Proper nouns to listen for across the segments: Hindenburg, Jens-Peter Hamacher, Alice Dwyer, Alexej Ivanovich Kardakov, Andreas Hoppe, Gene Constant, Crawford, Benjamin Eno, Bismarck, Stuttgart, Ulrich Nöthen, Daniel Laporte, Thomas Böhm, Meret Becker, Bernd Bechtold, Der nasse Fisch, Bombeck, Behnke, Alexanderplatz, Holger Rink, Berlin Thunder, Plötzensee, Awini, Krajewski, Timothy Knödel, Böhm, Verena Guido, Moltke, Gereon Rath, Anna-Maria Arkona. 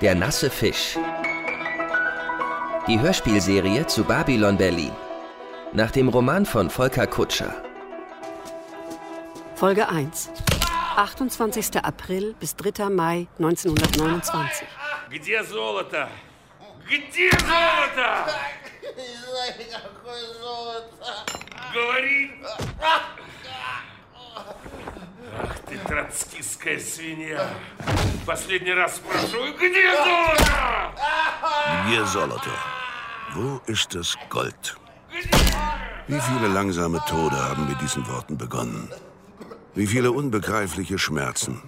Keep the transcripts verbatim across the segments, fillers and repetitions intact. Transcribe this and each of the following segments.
Der nasse Fisch. Die Hörspielserie zu Babylon Berlin. Nach dem Roman von Volker Kutscher. Folge eins. achtundzwanzigster April bis dritter Mai neunzehnhundertneunundzwanzig. Ах ты, троцкистская свинья. Последний раз спрашиваю, где золото? Где золото? Wo ist das Gold? Wie viele langsame Tode haben mit diesen Worten begonnen? Wie viele unbegreifliche Schmerzen?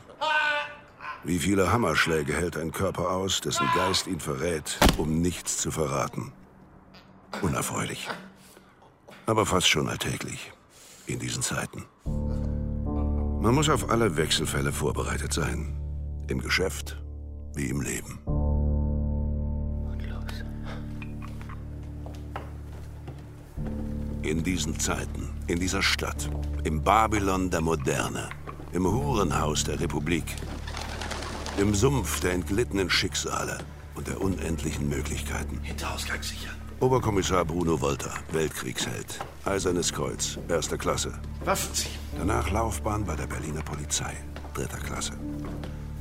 Wie viele Hammerschläge hält ein Körper aus, dessen Geist ihn verrät, um nichts zu verraten? Unerfreulich, aber fast schon alltäglich in diesen Zeiten. Man muss auf alle Wechselfälle vorbereitet sein. Im Geschäft wie im Leben. Und los. In diesen Zeiten, in dieser Stadt, im Babylon der Moderne, im Hurenhaus der Republik, im Sumpf der entglittenen Schicksale und der unendlichen Möglichkeiten. Hinterausgang sichern. Oberkommissar Bruno Wolter, Weltkriegsheld, Eisernes Kreuz, erster Klasse. Waffen ziehen. Danach Laufbahn bei der Berliner Polizei, dritter Klasse.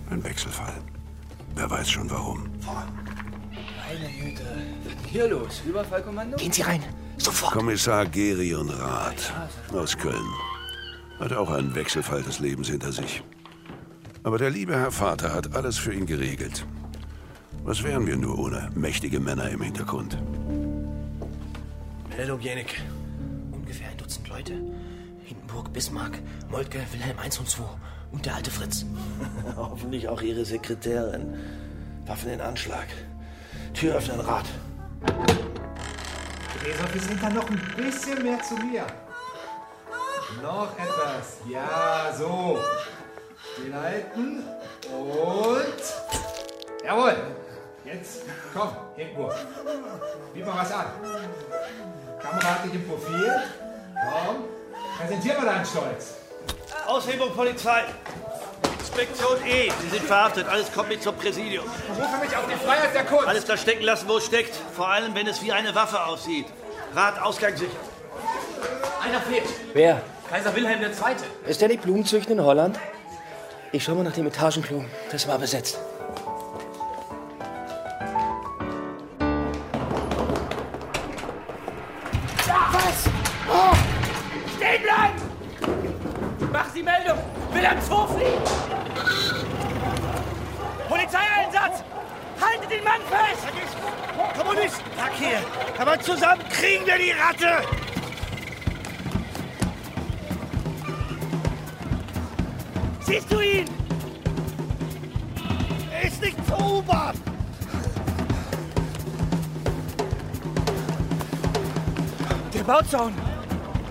Ein Wechselfall. Wer weiß schon warum. Voran. Meine Güte. Was ist denn hier los? Überfallkommando? Gehen Sie rein. Sofort. Kommissar Gereon Rath aus Köln. Hat auch einen Wechselfall des Lebens hinter sich. Aber der liebe Herr Vater hat alles für ihn geregelt. Was wären wir nur ohne mächtige Männer im Hintergrund? Meldung, Jennecke. Ungefähr ein Dutzend Leute. Hindenburg, Bismarck, Moltke, Wilhelm eins und zwei und der alte Fritz. Hoffentlich auch Ihre Sekretärin. Waffen in Anschlag. Tür öffnen, Rad. Theresa, wir sind da noch ein bisschen mehr zu mir. Noch etwas. Ja, so. Stillhalten. Und... Jawohl. Jetzt, komm, Hindenburg. Bieb mal was an. Kamera hat dich im Profil. Komm, präsentier mal deinen Stolz. Aushebung, Polizei. Inspektion E. Sie sind verhaftet. Alles kommt mit zum Präsidium. Berufe mich auf die Freiheit der Kunst. Alles da stecken lassen, wo es steckt. Vor allem, wenn es wie eine Waffe aussieht. Rat, Ausgang sichern. Einer fehlt. Wer? Kaiser Wilhelm der Zweite. Ist der nicht Blumenzüchter in Holland? Ich schau mal nach dem Etagenklo. Das war besetzt. Die Meldung! Wilhelm der Zweite fliegt! Polizeieinsatz! Haltet den Mann fest! Kommunisten! Pack hier! Aber zusammen kriegen wir die Ratte! Siehst du ihn? Er ist nicht zu erobern! Der Bauzaun!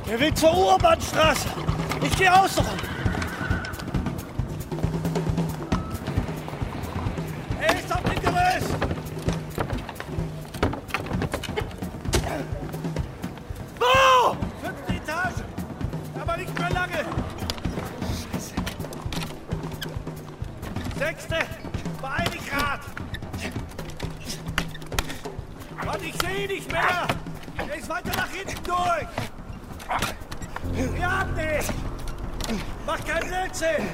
Der will zur U-Bahn-Straße! Ich gehe aus darum. Er ist auf dem Gerüst. Wo? Fünfte Etage. Aber nicht mehr lange. Scheiße. Sechste. Beeil dich, Rath. Und ich sehe ihn nicht mehr. Er ist weiter nach hinten durch. Wir haben dich. Mach keinen Blödsinn!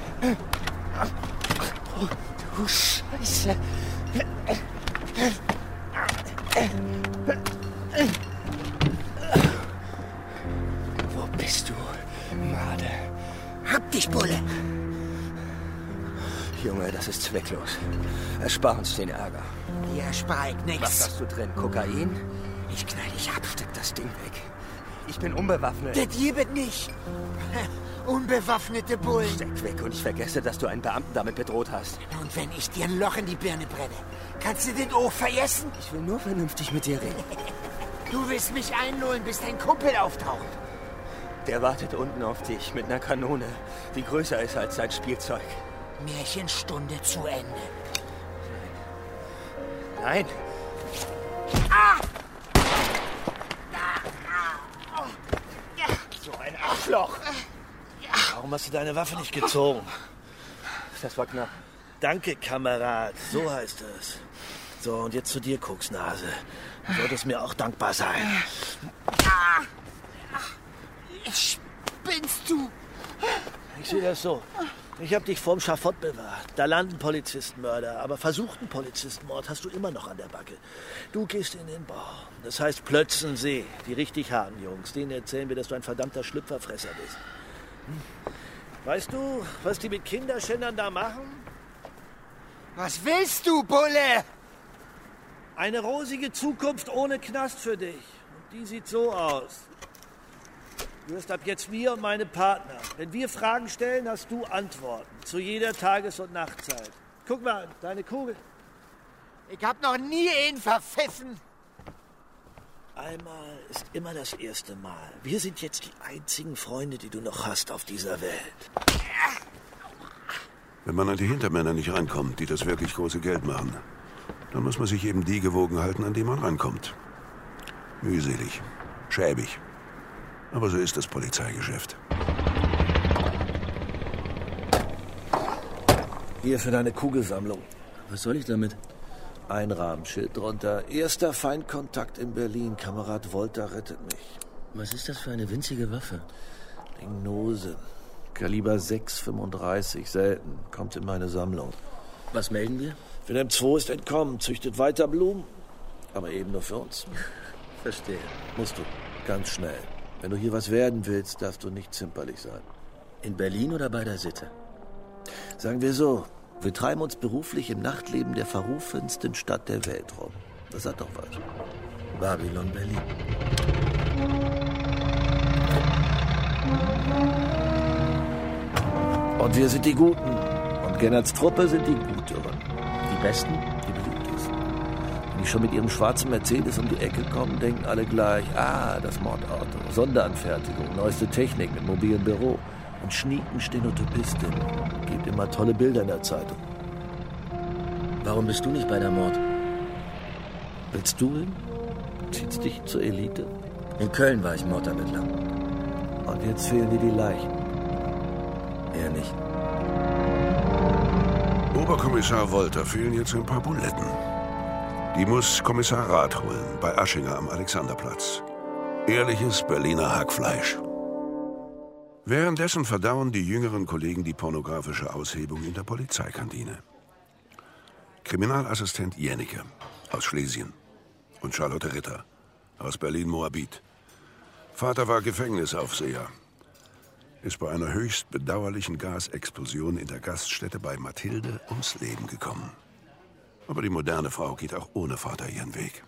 Oh, du Scheiße! Wo bist du, Made? Hab dich, Bulle! Junge, das ist zwecklos. Erspar uns den Ärger. Hier erspar ich nichts. Was hast du drin? Kokain? Ich knall dich ab, steck das Ding weg. Ich bin unbewaffnet. Das gibt nicht! Unbewaffnete Bullen. Steck weg und ich vergesse, dass du einen Beamten damit bedroht hast. Und wenn ich dir ein Loch in die Birne brenne, kannst du den auch vergessen? Ich will nur vernünftig mit dir reden. Du willst mich einlullen, bis dein Kumpel auftaucht. Der wartet unten auf dich mit einer Kanone, die größer ist als sein Spielzeug. Märchenstunde zu Ende. Nein. Nein. Ah! Ah! Oh! Ja. So ein Arschloch. Warum hast du deine Waffe nicht gezogen? Das war knapp. Danke, Kamerad. So heißt es. So, und jetzt zu dir, Koksnase. Du solltest mir auch dankbar sein. Spinnst du? Ich sehe das so. Ich habe dich vorm Schafott bewahrt. Da landen Polizistenmörder. Aber versuchten Polizistenmord hast du immer noch an der Backe. Du gehst in den Bau. Das heißt Plötzensee. Die richtig harten Jungs. Denen erzählen wir, dass du ein verdammter Schlüpferfresser bist. Hm? Weißt du, was die mit Kinderschändern da machen? Was willst du, Bulle? Eine rosige Zukunft ohne Knast für dich. Und die sieht so aus. Du wirst ab jetzt mir und meine Partner. Wenn wir Fragen stellen, hast du Antworten. Zu jeder Tages- und Nachtzeit. Guck mal an, deine Kugel. Ich hab noch nie ihn verpfiffen. Einmal ist immer das erste Mal. Wir sind jetzt die einzigen Freunde, die du noch hast auf dieser Welt. Wenn man an die Hintermänner nicht rankommt, die das wirklich große Geld machen, dann muss man sich eben die gewogen halten, an die man rankommt. Mühselig, schäbig. Aber so ist das Polizeigeschäft. Hier für deine Kugelsammlung. Was soll ich damit? Ein Rahmenschild drunter. Erster Feindkontakt in Berlin. Kamerad Wolter rettet mich. Was ist das für eine winzige Waffe? Lignose. Kaliber sechs fünfunddreißig. Selten. Kommt in meine Sammlung. Was melden wir? Wilhelm der Zweite ist entkommen. Züchtet weiter Blumen. Aber eben nur für uns. Verstehe. Musst du. Ganz schnell. Wenn du hier was werden willst, darfst du nicht zimperlich sein. In Berlin oder bei der Sitte? Sagen wir so. Wir treiben uns beruflich im Nachtleben der verrufensten Stadt der Welt rum. Das hat doch was. Babylon Berlin. Und wir sind die Guten. Und Gennards Truppe sind die Guteren. Die Besten? Die Beliebtesten. Wenn die schon mit ihrem schwarzen Mercedes um die Ecke kommen, denken alle gleich, ah, das Mordauto, Sonderanfertigung, neueste Technik mit mobilem Büro. Und schnieken Stenotypistin. Gibt immer tolle Bilder in der Zeitung. Warum bist du nicht bei der Mord? Willst du hin? Zieht's dich zur Elite? In Köln war ich Mordermittler. Und jetzt fehlen dir die Leichen. Eher nicht. Oberkommissar Wolter fehlen jetzt ein paar Buletten. Die muss Kommissar Rath holen, bei Aschinger am Alexanderplatz. Ehrliches Berliner Hackfleisch. Währenddessen verdauen die jüngeren Kollegen die pornografische Aushebung in der Polizeikantine. Kriminalassistent Jennecke aus Schlesien und Charlotte Ritter aus Berlin-Moabit. Vater war Gefängnisaufseher. Ist bei einer höchst bedauerlichen Gasexplosion in der Gaststätte bei Mathilde ums Leben gekommen. Aber die moderne Frau geht auch ohne Vater ihren Weg.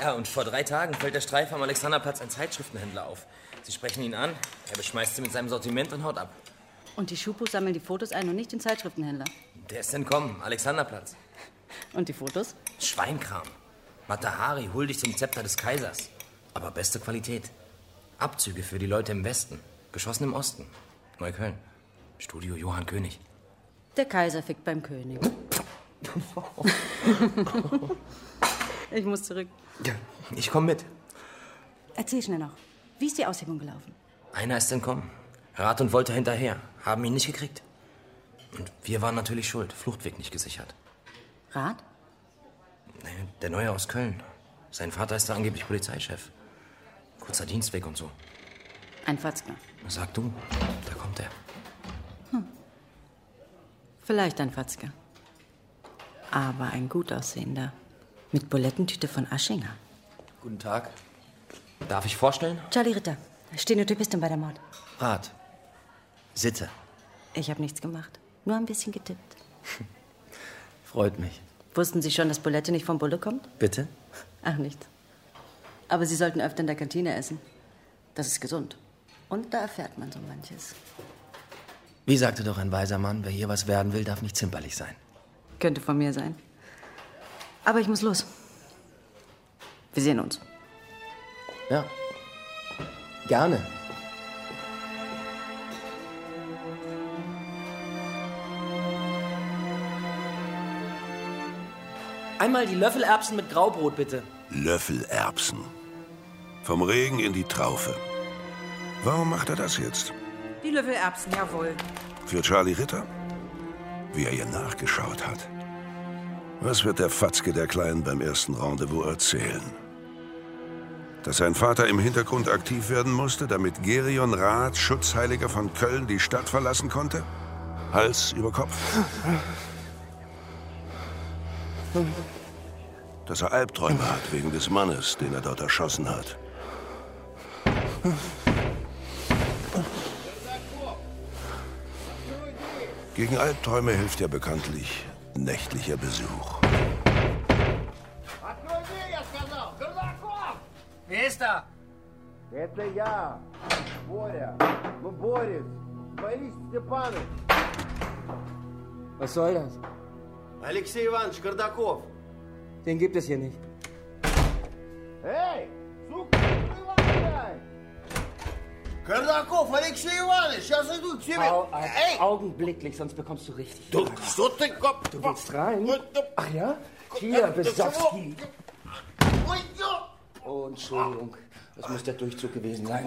Ja, und vor drei Tagen fällt der Streif am Alexanderplatz ein Zeitschriftenhändler auf. Sie sprechen ihn an, er beschmeißt sie mit seinem Sortiment und haut ab. Und die Schupos sammeln die Fotos ein und nicht den Zeitschriftenhändler? Der ist entkommen, Alexanderplatz. Und die Fotos? Schweinkram. Matahari, hol dich zum Zepter des Kaisers. Aber beste Qualität. Abzüge für die Leute im Westen. Geschossen im Osten. Neukölln. Studio Johann König. Der Kaiser fickt beim König. Ich muss zurück. Ja, ich komm mit. Erzähl schnell noch. Wie ist die Aushebung gelaufen? Einer ist entkommen. Rath und Wolter hinterher. Haben ihn nicht gekriegt. Und wir waren natürlich schuld. Fluchtweg nicht gesichert. Rath? Der Neue aus Köln. Sein Vater ist da angeblich Polizeichef. Kurzer Dienstweg und so. Ein Fatzker. Sag du, da kommt er. Hm. Vielleicht ein Fatzker. Aber ein gut aussehender. Mit Bulettentüte von Aschinger. Guten Tag. Darf ich vorstellen? Charlie Ritter, Stenotypistin bei der Mord. Rath. Sitte. Ich habe nichts gemacht, nur ein bisschen getippt. Freut mich. Wussten Sie schon, dass Bulette nicht vom Bulle kommt? Bitte? Ach, nichts. Aber Sie sollten öfter in der Kantine essen. Das ist gesund. Und da erfährt man so manches. Wie sagte doch ein weiser Mann, wer hier was werden will, darf nicht zimperlich sein. Könnte von mir sein. Aber ich muss los. Wir sehen uns. Ja, gerne. Einmal die Löffelerbsen mit Graubrot, bitte. Löffelerbsen. Vom Regen in die Traufe. Warum macht er das jetzt? Die Löffelerbsen, jawohl. Für Charlie Ritter? wie er ihr nachgeschaut hat. Was wird der Fatzke der Kleinen beim ersten Rendezvous erzählen? Dass sein Vater im Hintergrund aktiv werden musste, damit Gereon Rath, Schutzheiliger von Köln, die Stadt verlassen konnte? Hals über Kopf. Dass er Albträume hat wegen des Mannes, den er dort erschossen hat. Gegen Albträume hilft ja bekanntlich nächtlicher Besuch. Was soll das? Alexej Ivanovich Kardakov. Den gibt es hier nicht. Hey! Kardakov, Alexej Ivanovich, jetzt du zu mir. Augenblicklich, sonst bekommst du richtig. Du stutzt den Kopf. Du willst rein? Ach ja? Hier, Besowski. Oh, Entschuldigung. Das muss der Durchzug gewesen sein.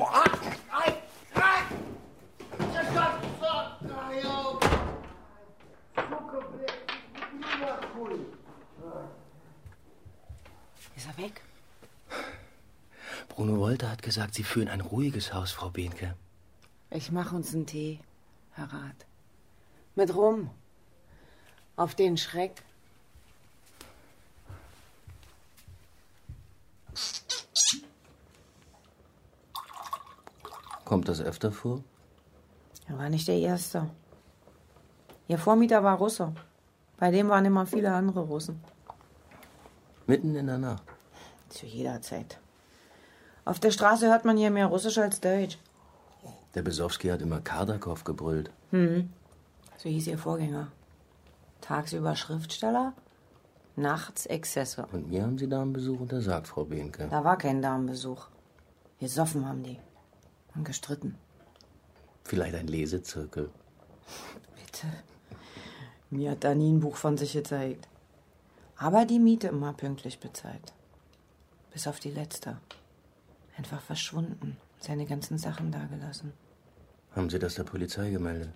Ist er weg? Bruno Wolter hat gesagt, Sie führen ein ruhiges Haus, Frau Behnke. Ich mache uns einen Tee, Herr Rath. Mit Rum. Auf den Schreck. Kommt das öfter vor? Er war nicht der Erste. Ihr Vormieter war Russe. Bei dem waren immer viele andere Russen. Mitten in der Nacht? Zu jeder Zeit. Auf der Straße hört man hier mehr Russisch als Deutsch. Der Besowski hat immer Kardakov gebrüllt. Hm, so hieß ihr Vorgänger. Tagsüber Schriftsteller, nachts Exzesse. Und mir haben Sie Damenbesuch untersagt, Frau Behnke. Da war kein Damenbesuch. Gesoffen haben die und gestritten. Vielleicht ein Lesezirkel. Bitte. Mir hat da nie ein Buch von sich gezeigt. Aber die Miete immer pünktlich bezahlt. Bis auf die letzte. Einfach verschwunden, seine ganzen Sachen dagelassen. Haben Sie das der Polizei gemeldet?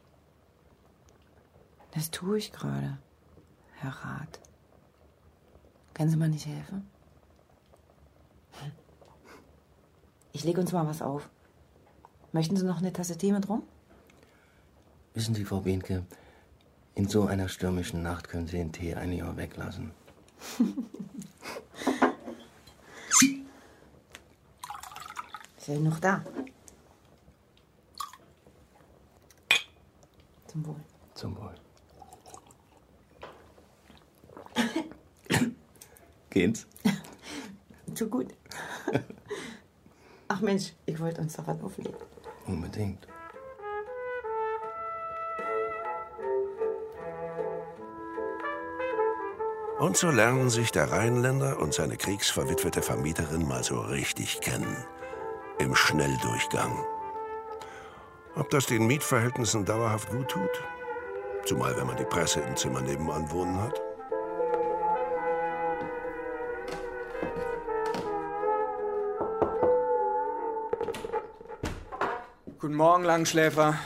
Das tue ich gerade, Herr Rath. Können Sie mir nicht helfen? Ich lege uns mal was auf. Möchten Sie noch eine Tasse Tee mit rum? Wissen Sie, Frau Behnke, in so einer stürmischen Nacht können Sie den Tee ein Jahr weglassen. Ist er noch da? Zum Wohl. Zum Wohl. Geht's? Zu gut. Ach Mensch, ich wollte uns doch was auflegen. Unbedingt. Und so lernen sich der Rheinländer und seine kriegsverwitwete Vermieterin mal so richtig kennen. Im Schnelldurchgang. Ob das den Mietverhältnissen dauerhaft gut tut? Zumal, wenn man die Presse im Zimmer nebenan wohnen hat. Guten Morgen, Langschläfer.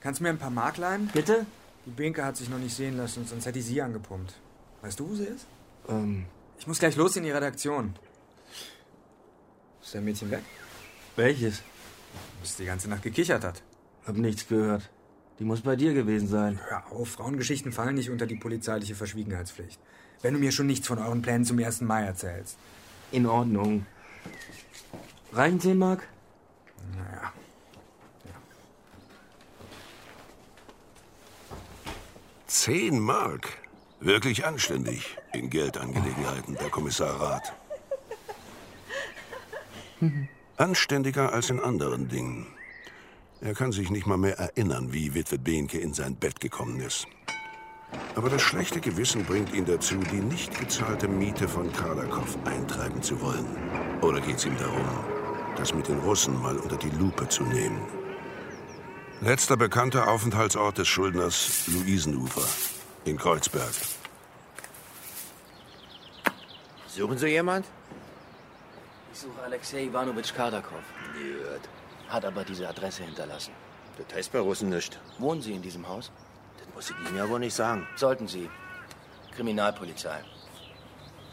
Kannst du mir ein paar Mark leihen? Bitte? Die Behnke hat sich noch nicht sehen lassen, sonst hätte ich sie angepumpt. Weißt du, wo sie ist? Ähm. Ich muss gleich los in die Redaktion. Ist der Mädchen weg? Welches? Bis die ganze Nacht gekichert hat. Hab nichts gehört. Die muss bei dir gewesen sein. Hör auf, Frauengeschichten fallen nicht unter die polizeiliche Verschwiegenheitspflicht. Wenn du mir schon nichts von euren Plänen zum ersten Mai erzählst. In Ordnung. Reichen zehn Mark? Naja. zehn Mark? Wirklich anständig in Geldangelegenheiten, der Kommissar Rath. Anständiger als in anderen Dingen. Er kann sich nicht mal mehr erinnern, wie Witwe Behnke in sein Bett gekommen ist. Aber das schlechte Gewissen bringt ihn dazu, die nicht gezahlte Miete von Kardakov eintreiben zu wollen. Oder geht's ihm darum, das mit den Russen mal unter die Lupe zu nehmen? Letzter bekannter Aufenthaltsort des Schuldners Luisenufer in Kreuzberg. Suchen Sie jemand? Ich suche Alexej Ivanovich Kardakov. Nerd. Hat aber diese Adresse hinterlassen. Das heißt bei Russen nicht. Wohnen Sie in diesem Haus? Das Muss ich Ihnen ja wohl nicht sagen. Sollten Sie. Kriminalpolizei.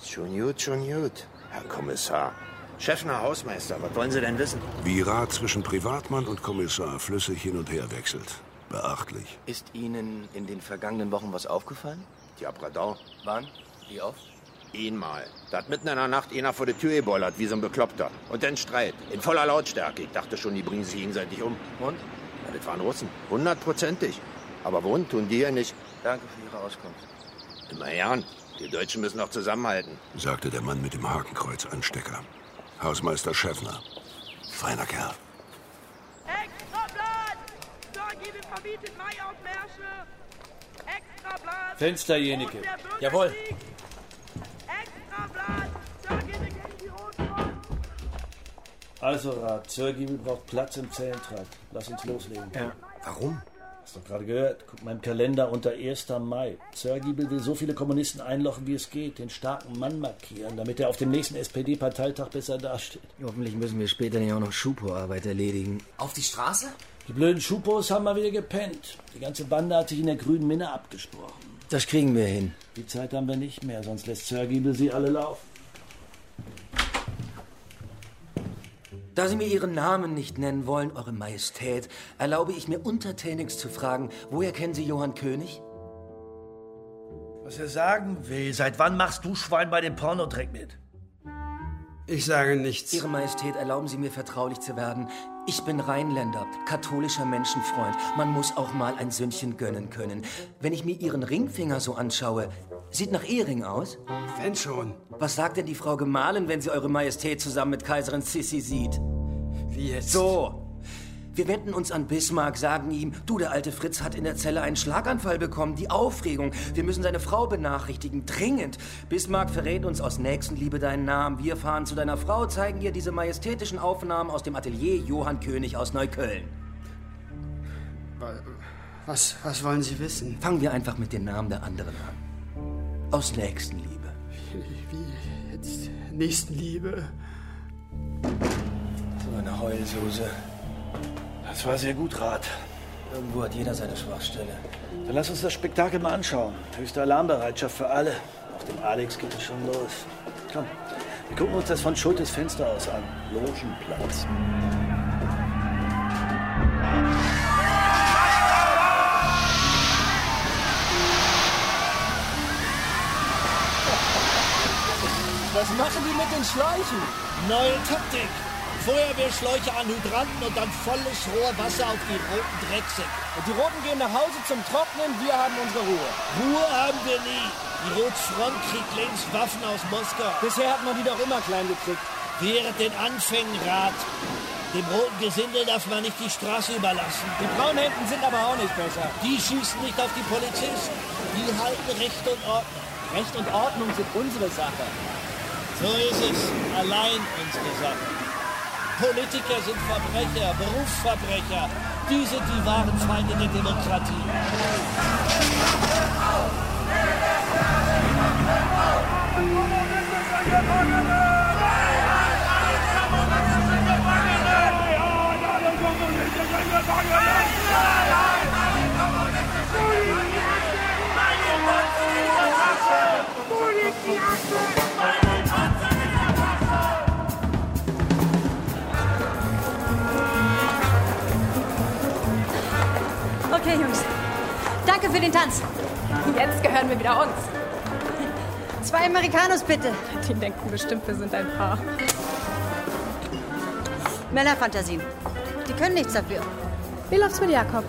Schon gut, schon gut, Herr Kommissar. Schäffner, Hausmeister, was wollen Sie denn wissen? Wie Rath zwischen Privatmann und Kommissar flüssig hin und her wechselt. Beachtlich. Ist Ihnen in den vergangenen Wochen was aufgefallen? Tja, Bradau. Wann? Wie oft? Einmal. Da hat mitten in der Nacht einer vor der Tür gebollert, wie so ein Bekloppter. Und dann Streit. In voller Lautstärke. Ich dachte schon, die bringen sich gegenseitig um. Und? Ja, das waren Russen. Hundertprozentig. Aber wohnen tun die ja nicht. Danke für Ihre Auskunft. Immer gern. Die Deutschen müssen noch zusammenhalten, sagte der Mann mit dem Hakenkreuzanstecker. Hausmeister Schäffner. Feiner Kerl. Extrablatt! Zörgiebel verbietet Mai-Aufmärsche! Extrablatt! Fenster, Jennecke. Jawohl. Extrablatt! Zörgiebel gegen die Rotfront! Also, Rath, Zörgiebel braucht Platz im Zellentrakt. Lass uns loslegen. Ja. Warum? Hast du gerade gehört? Guck mal im Kalender unter ersten Mai. Zörgiebel will so viele Kommunisten einlochen, wie es geht, den starken Mann markieren, damit er auf dem nächsten S P D-Parteitag besser dasteht. Hoffentlich müssen wir später ja auch noch Schupo-Arbeit erledigen. Auf die Straße? Die blöden Schupos haben mal wieder gepennt. Die ganze Bande hat sich in der grünen Minne abgesprochen. Das kriegen wir hin. Die Zeit haben wir nicht mehr, sonst lässt Zörgiebel sie alle laufen. Da Sie mir Ihren Namen nicht nennen wollen, Eure Majestät, erlaube ich mir untertänigst zu fragen, woher kennen Sie Johann König? Was er sagen will, seit wann machst du Schwein bei dem Pornodreck mit? Ich sage nichts. Ihre Majestät, erlauben Sie mir vertraulich zu werden. Ich bin Rheinländer, katholischer Menschenfreund. Man muss auch mal ein Sündchen gönnen können. Wenn ich mir Ihren Ringfinger so anschaue, sieht nach Ehering aus. Wenn schon. Was sagt denn die Frau Gemahlin, wenn sie Eure Majestät zusammen mit Kaiserin Sissi sieht? Wie jetzt? So. Wir wenden uns an Bismarck, sagen ihm, du, der alte Fritz hat in der Zelle einen Schlaganfall bekommen, die Aufregung. Wir müssen seine Frau benachrichtigen, dringend. Bismarck verrät uns aus Nächstenliebe deinen Namen. Wir fahren zu deiner Frau, zeigen ihr diese majestätischen Aufnahmen aus dem Atelier Johann König aus Neukölln. Was, was wollen Sie wissen? Fangen wir einfach mit den Namen der anderen an. Aus Nächstenliebe. Wie jetzt? Nächstenliebe? So eine Heulsoße. Das war sehr gut, Rath. Irgendwo hat jeder seine Schwachstelle. Dann lass uns das Spektakel mal anschauen. Höchste Alarmbereitschaft für alle. Auf dem Alex geht es schon los. Komm, wir gucken uns das von Schultes Fenster aus an. Logenplatz. Was machen die mit den Schläuchen? Neue Taktik. Feuerwehrschläuche an Hydranten und dann volles Rohrwasser auf die roten Drecksäcke. Und die Roten gehen nach Hause zum Trocknen, wir haben unsere Ruhe. Ruhe haben wir nie. Die Rotfront kriegt längst Waffen aus Moskau. Bisher hat man die doch immer klein gekriegt. Während den Anfängen, Rath. Dem roten Gesindel darf man nicht die Straße überlassen. Die Braunhänden sind aber auch nicht besser. Die schießen nicht auf die Polizisten. Die halten Recht und Ordnung. Recht und Ordnung sind unsere Sache. So ist es, allein unsere Sache. Politiker sind Verbrecher, Berufsverbrecher. Die sind die wahren Feinde der Demokratie. Okay, Jungs. Danke für den Tanz. Jetzt gehören wir wieder uns. Zwei Americanos, bitte. Die denken bestimmt, wir sind ein Paar. Männerfantasien. Die können nichts dafür. Wie läuft's mit Jakob?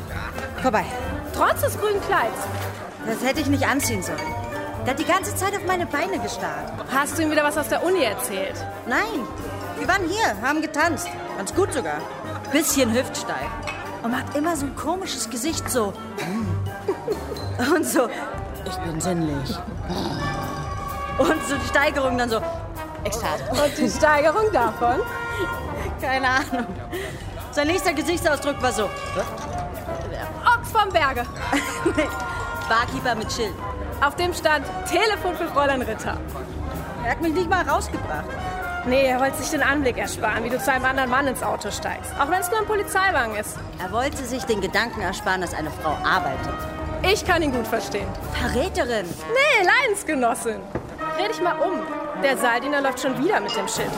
Vorbei. Trotz des grünen Kleids. Das hätte ich nicht anziehen sollen. Der hat die ganze Zeit auf meine Beine gestarrt. Hast du ihm wieder was aus der Uni erzählt? Nein. Wir waren hier, haben getanzt. Ganz gut sogar. Bisschen hüftsteif. Und macht immer so ein komisches Gesicht, so. Und so, ich bin sinnlich. Und so die Steigerung dann so, Ekstase. Und die Steigerung davon? Keine Ahnung. Sein nächster Gesichtsausdruck war so. Ochs vom Berge. Barkeeper mit Schild. Auf dem stand Telefon für Fräulein Ritter. Er hat mich nicht mal rausgebracht. Nee, er wollte sich den Anblick ersparen, wie du zu einem anderen Mann ins Auto steigst. Auch wenn es nur ein Polizeiwagen ist. Er wollte sich den Gedanken ersparen, dass eine Frau arbeitet. Ich kann ihn gut verstehen. Verräterin? Nee, Leidensgenossin. Dreh dich mal um. Der Saaldiener läuft schon wieder mit dem Schild.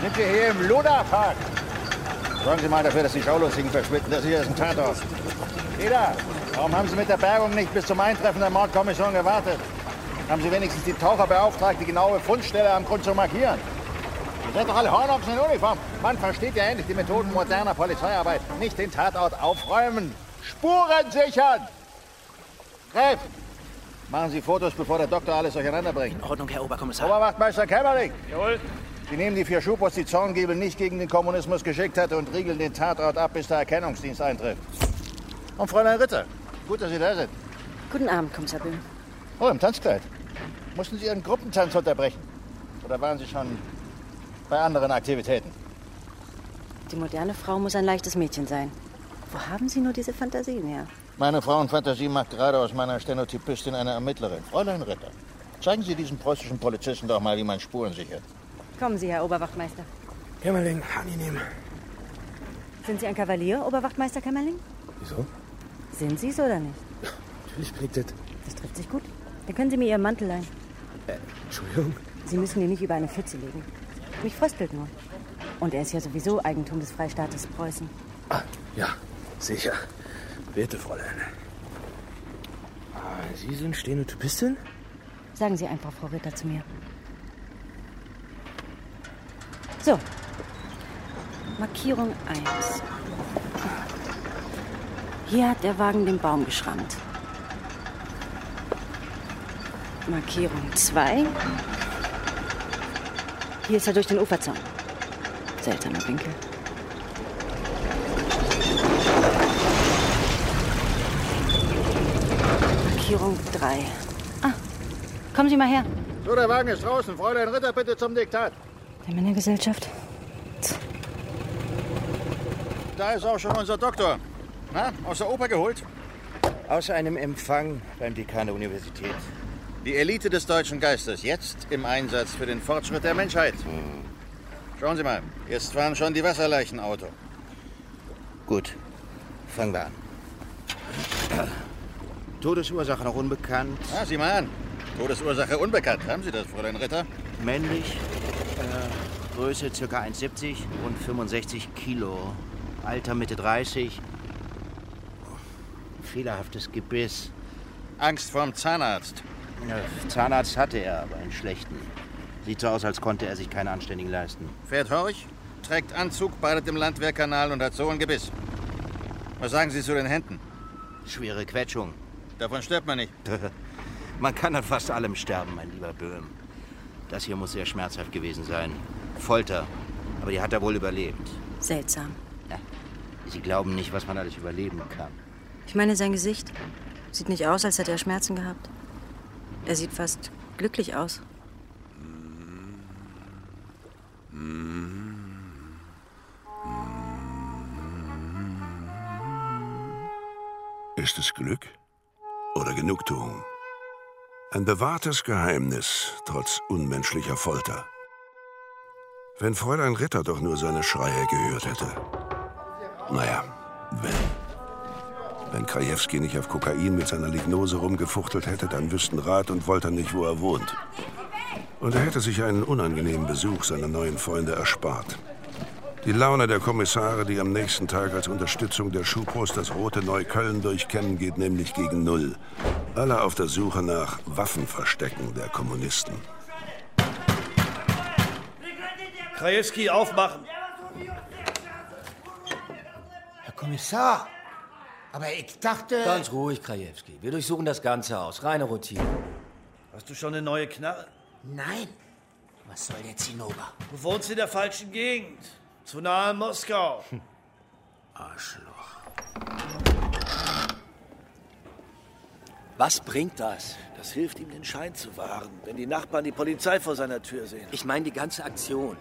Sind wir hier im Loderpark? Sorgen Sie mal dafür, dass die Schaulustigen verschwinden. Das hier ist ein Tatort. Peter, warum haben Sie mit der Bergung nicht bis zum Eintreffen der Mordkommission gewartet? Haben Sie wenigstens die Taucher beauftragt, die genaue Fundstelle am Grund zu markieren? Ihr seid doch alle Hornochsen in Uniform. Man versteht ja endlich die Methoden moderner Polizeiarbeit. Nicht den Tatort aufräumen, Spuren sichern! Gräf, machen Sie Fotos, bevor der Doktor alles durcheinander bringt. In Ordnung, Herr Oberkommissar. Oberwachtmeister Kämmerling! Jawohl. Sie nehmen die vier Schupos, die Zorngäbel nicht gegen den Kommunismus geschickt hat, und riegeln den Tatort ab, bis der Erkennungsdienst eintrifft. Und Fräulein Ritter, gut, dass Sie da sind. Guten Abend, Kommissar Böhm. Oh, im Tanzkleid. Mussten Sie Ihren Gruppentanz unterbrechen? Oder waren Sie schon bei anderen Aktivitäten? Die moderne Frau muss ein leichtes Mädchen sein. Wo haben Sie nur diese Fantasien her? Meine Frauenfantasie macht gerade aus meiner Stenotypistin eine Ermittlerin. Fräulein Ritter, zeigen Sie diesen preußischen Polizisten doch mal, wie man Spuren sichert. Kommen Sie, Herr Oberwachtmeister. Kämmerling, angenehm. Sind Sie ein Kavalier, Oberwachtmeister Kämmerling? Wieso? Sind Sie es oder nicht? Ja, natürlich bin ich das. Das trifft sich gut. Dann können Sie mir Ihren Mantel leihen. Äh, Entschuldigung? Sie müssen ihn nicht über eine Pfütze legen. Mich fröstelt nur. Und er ist ja sowieso Eigentum des Freistaates Preußen. Ah, ja, sicher. Bitte, Fräulein. Ah, Sie sind Stenotypistin? Sagen Sie einfach Frau Ritter zu mir. So. Markierung eins. Hier hat der Wagen den Baum geschrammt. Markierung zwei. Hier ist er durch den Uferzaun. Seltsamer Winkel. Markierung drei. Ah, kommen Sie mal her. So, der Wagen ist draußen. Fräulein Ritter, bitte zum Diktat. Der Männergesellschaft. Da ist auch schon unser Doktor. Na, aus der Oper geholt? Aus einem Empfang beim Dekan der Universität. Die Elite des deutschen Geistes, jetzt im Einsatz für den Fortschritt der Menschheit. Schauen Sie mal, jetzt fahren schon die Wasserleichen Auto. Gut, fangen wir an. Todesursache noch unbekannt. Ah, sieh mal an. Todesursache unbekannt. Haben Sie das, Fräulein Ritter? Männlich. Größe ca. eins Komma siebzig und fünfundsechzig Kilo. Alter Mitte dreißig. Fehlerhaftes Gebiss. Angst vorm Zahnarzt. Ja, Zahnarzt hatte er, aber einen schlechten. Sieht so aus, als konnte er sich keinen anständigen leisten. Fährt horch, trägt Anzug, badet im Landwehrkanal und hat so ein Gebiss. Was sagen Sie zu den Händen? Schwere Quetschung. Davon stirbt man nicht. Man kann an fast allem sterben, mein lieber Böhm. Das hier muss sehr schmerzhaft gewesen sein. Folter. Aber die hat er wohl überlebt. Seltsam. Ja, Sie glauben nicht, was man alles überleben kann. Ich meine, sein Gesicht sieht nicht aus, als hätte er Schmerzen gehabt. Er sieht fast glücklich aus. Ist es Glück oder Genugtuung? Ein bewahrtes Geheimnis, trotz unmenschlicher Folter. Wenn Fräulein Ritter doch nur seine Schreie gehört hätte. Naja, wenn. Wenn Krajewski nicht auf Kokain mit seiner Lignose rumgefuchtelt hätte, dann wüssten Rath und Wolter nicht, wo er wohnt. Und er hätte sich einen unangenehmen Besuch seiner neuen Freunde erspart. Die Laune der Kommissare, die am nächsten Tag als Unterstützung der Schupos das rote Neukölln durchkämmen, geht nämlich gegen Null. Alle auf der Suche nach Waffenverstecken der Kommunisten. Krajewski, aufmachen! Herr Kommissar, aber ich dachte... Ganz ruhig, Krajewski. Wir durchsuchen das ganze Haus. Reine Routine. Hast du schon eine neue Knarre? Nein. Was soll der Zinnober? Du wohnst in der falschen Gegend. Zu nah an Moskau. Hm. Arschloch. Was bringt das? Das hilft ihm, den Schein zu wahren, wenn die Nachbarn die Polizei vor seiner Tür sehen. Ich meine die ganze Aktion.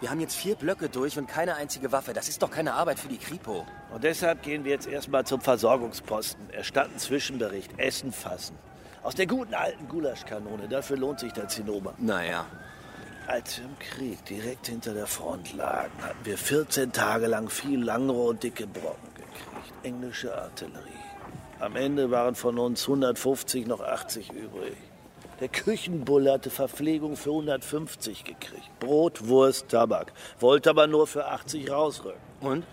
Wir haben jetzt vier Blöcke durch und keine einzige Waffe. Das ist doch keine Arbeit für die Kripo. Und deshalb gehen wir jetzt erstmal zum Versorgungsposten, erstatten Zwischenbericht, Essen fassen. Aus der guten alten Gulaschkanone, dafür lohnt sich der Zinnober. Naja. Als wir im Krieg direkt hinter der Front lagen, hatten wir vierzehn Tage lang viel Langrohr und dicke Brocken gekriegt. Englische Artillerie. Am Ende waren von uns hundertfünfzig noch achtzig übrig. Der Küchenbulle hatte Verpflegung für hundertfünfzig gekriegt. Brot, Wurst, Tabak. Wollte aber nur für achtzig rausrücken. Und?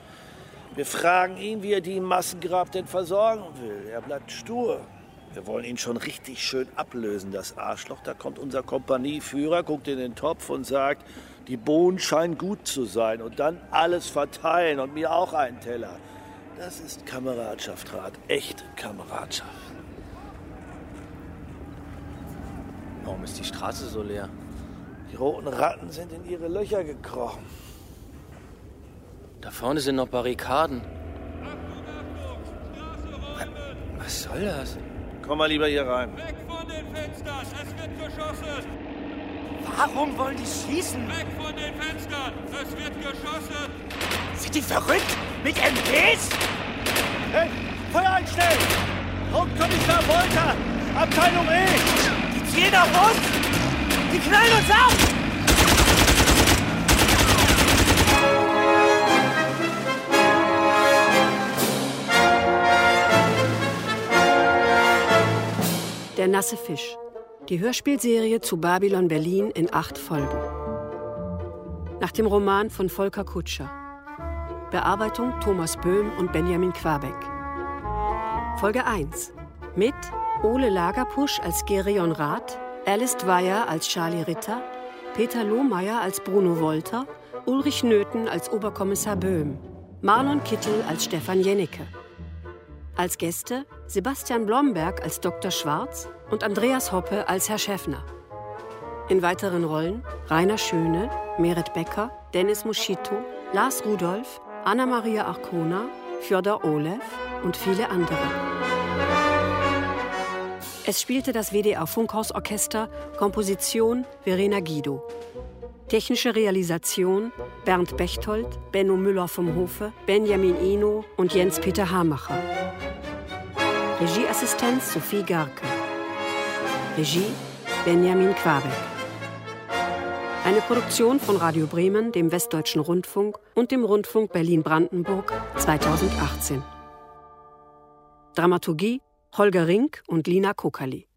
Wir fragen ihn, wie er die im Massengrab denn versorgen will. Er bleibt stur. Wir wollen ihn schon richtig schön ablösen, das Arschloch. Da kommt unser Kompanieführer, guckt in den Topf und sagt, die Bohnen scheinen gut zu sein. Und dann alles verteilen und mir auch einen Teller. Das ist Kameradschaft, Rat. Echte Kameradschaft. Warum ist die Straße so leer? Die roten Ratten sind in ihre Löcher gekrochen. Da vorne sind noch Barrikaden. Was soll das? Komm mal lieber hier rein. Weg von den Fenstern, es wird geschossen! Warum wollen die schießen? Weg von den Fenstern, es wird geschossen! Sind die verrückt? Mit M Ps? Hey, Feuer einstellen! Hauptkommissar Wolter, Abteilung E! Die ziehen auf uns! Die knallen uns ab! Der nasse Fisch. Die Hörspielserie zu Babylon Berlin in acht Folgen. Nach dem Roman von Volker Kutscher. Bearbeitung Thomas Böhm und Benjamin Quabeck. Folge eins. Mit Ole Lagerpusch als Gereon Rath, Alice Dwyer als Charlotte Ritter, Peter Lohmeyer als Bruno Wolter, Ulrich Nöthen als Oberkommissar Böhm, Marlon Kittel als Stefan Jennecke. Als Gäste Sebastian Blomberg als Doktor Schwarz und Andreas Hoppe als Herr Schäffner. In weiteren Rollen Rainer Schöne, Meret Becker, Dennis Moschito, Lars Rudolph, Anna-Maria Arkona, Fjodor Olev und viele andere. Es spielte das W D R-Funkhausorchester, Komposition Verena Guido. Technische Realisation Bernd Bechtold, Benno Müller vom Hofe, Benjamin Eno und Jens-Peter Hamacher. Regieassistenz Sophie Garke. Regie Benjamin Quabeck. Eine Produktion von Radio Bremen, dem Westdeutschen Rundfunk und dem Rundfunk Berlin-Brandenburg zweitausendachtzehn. Dramaturgie Holger Rink und Lina Kokali.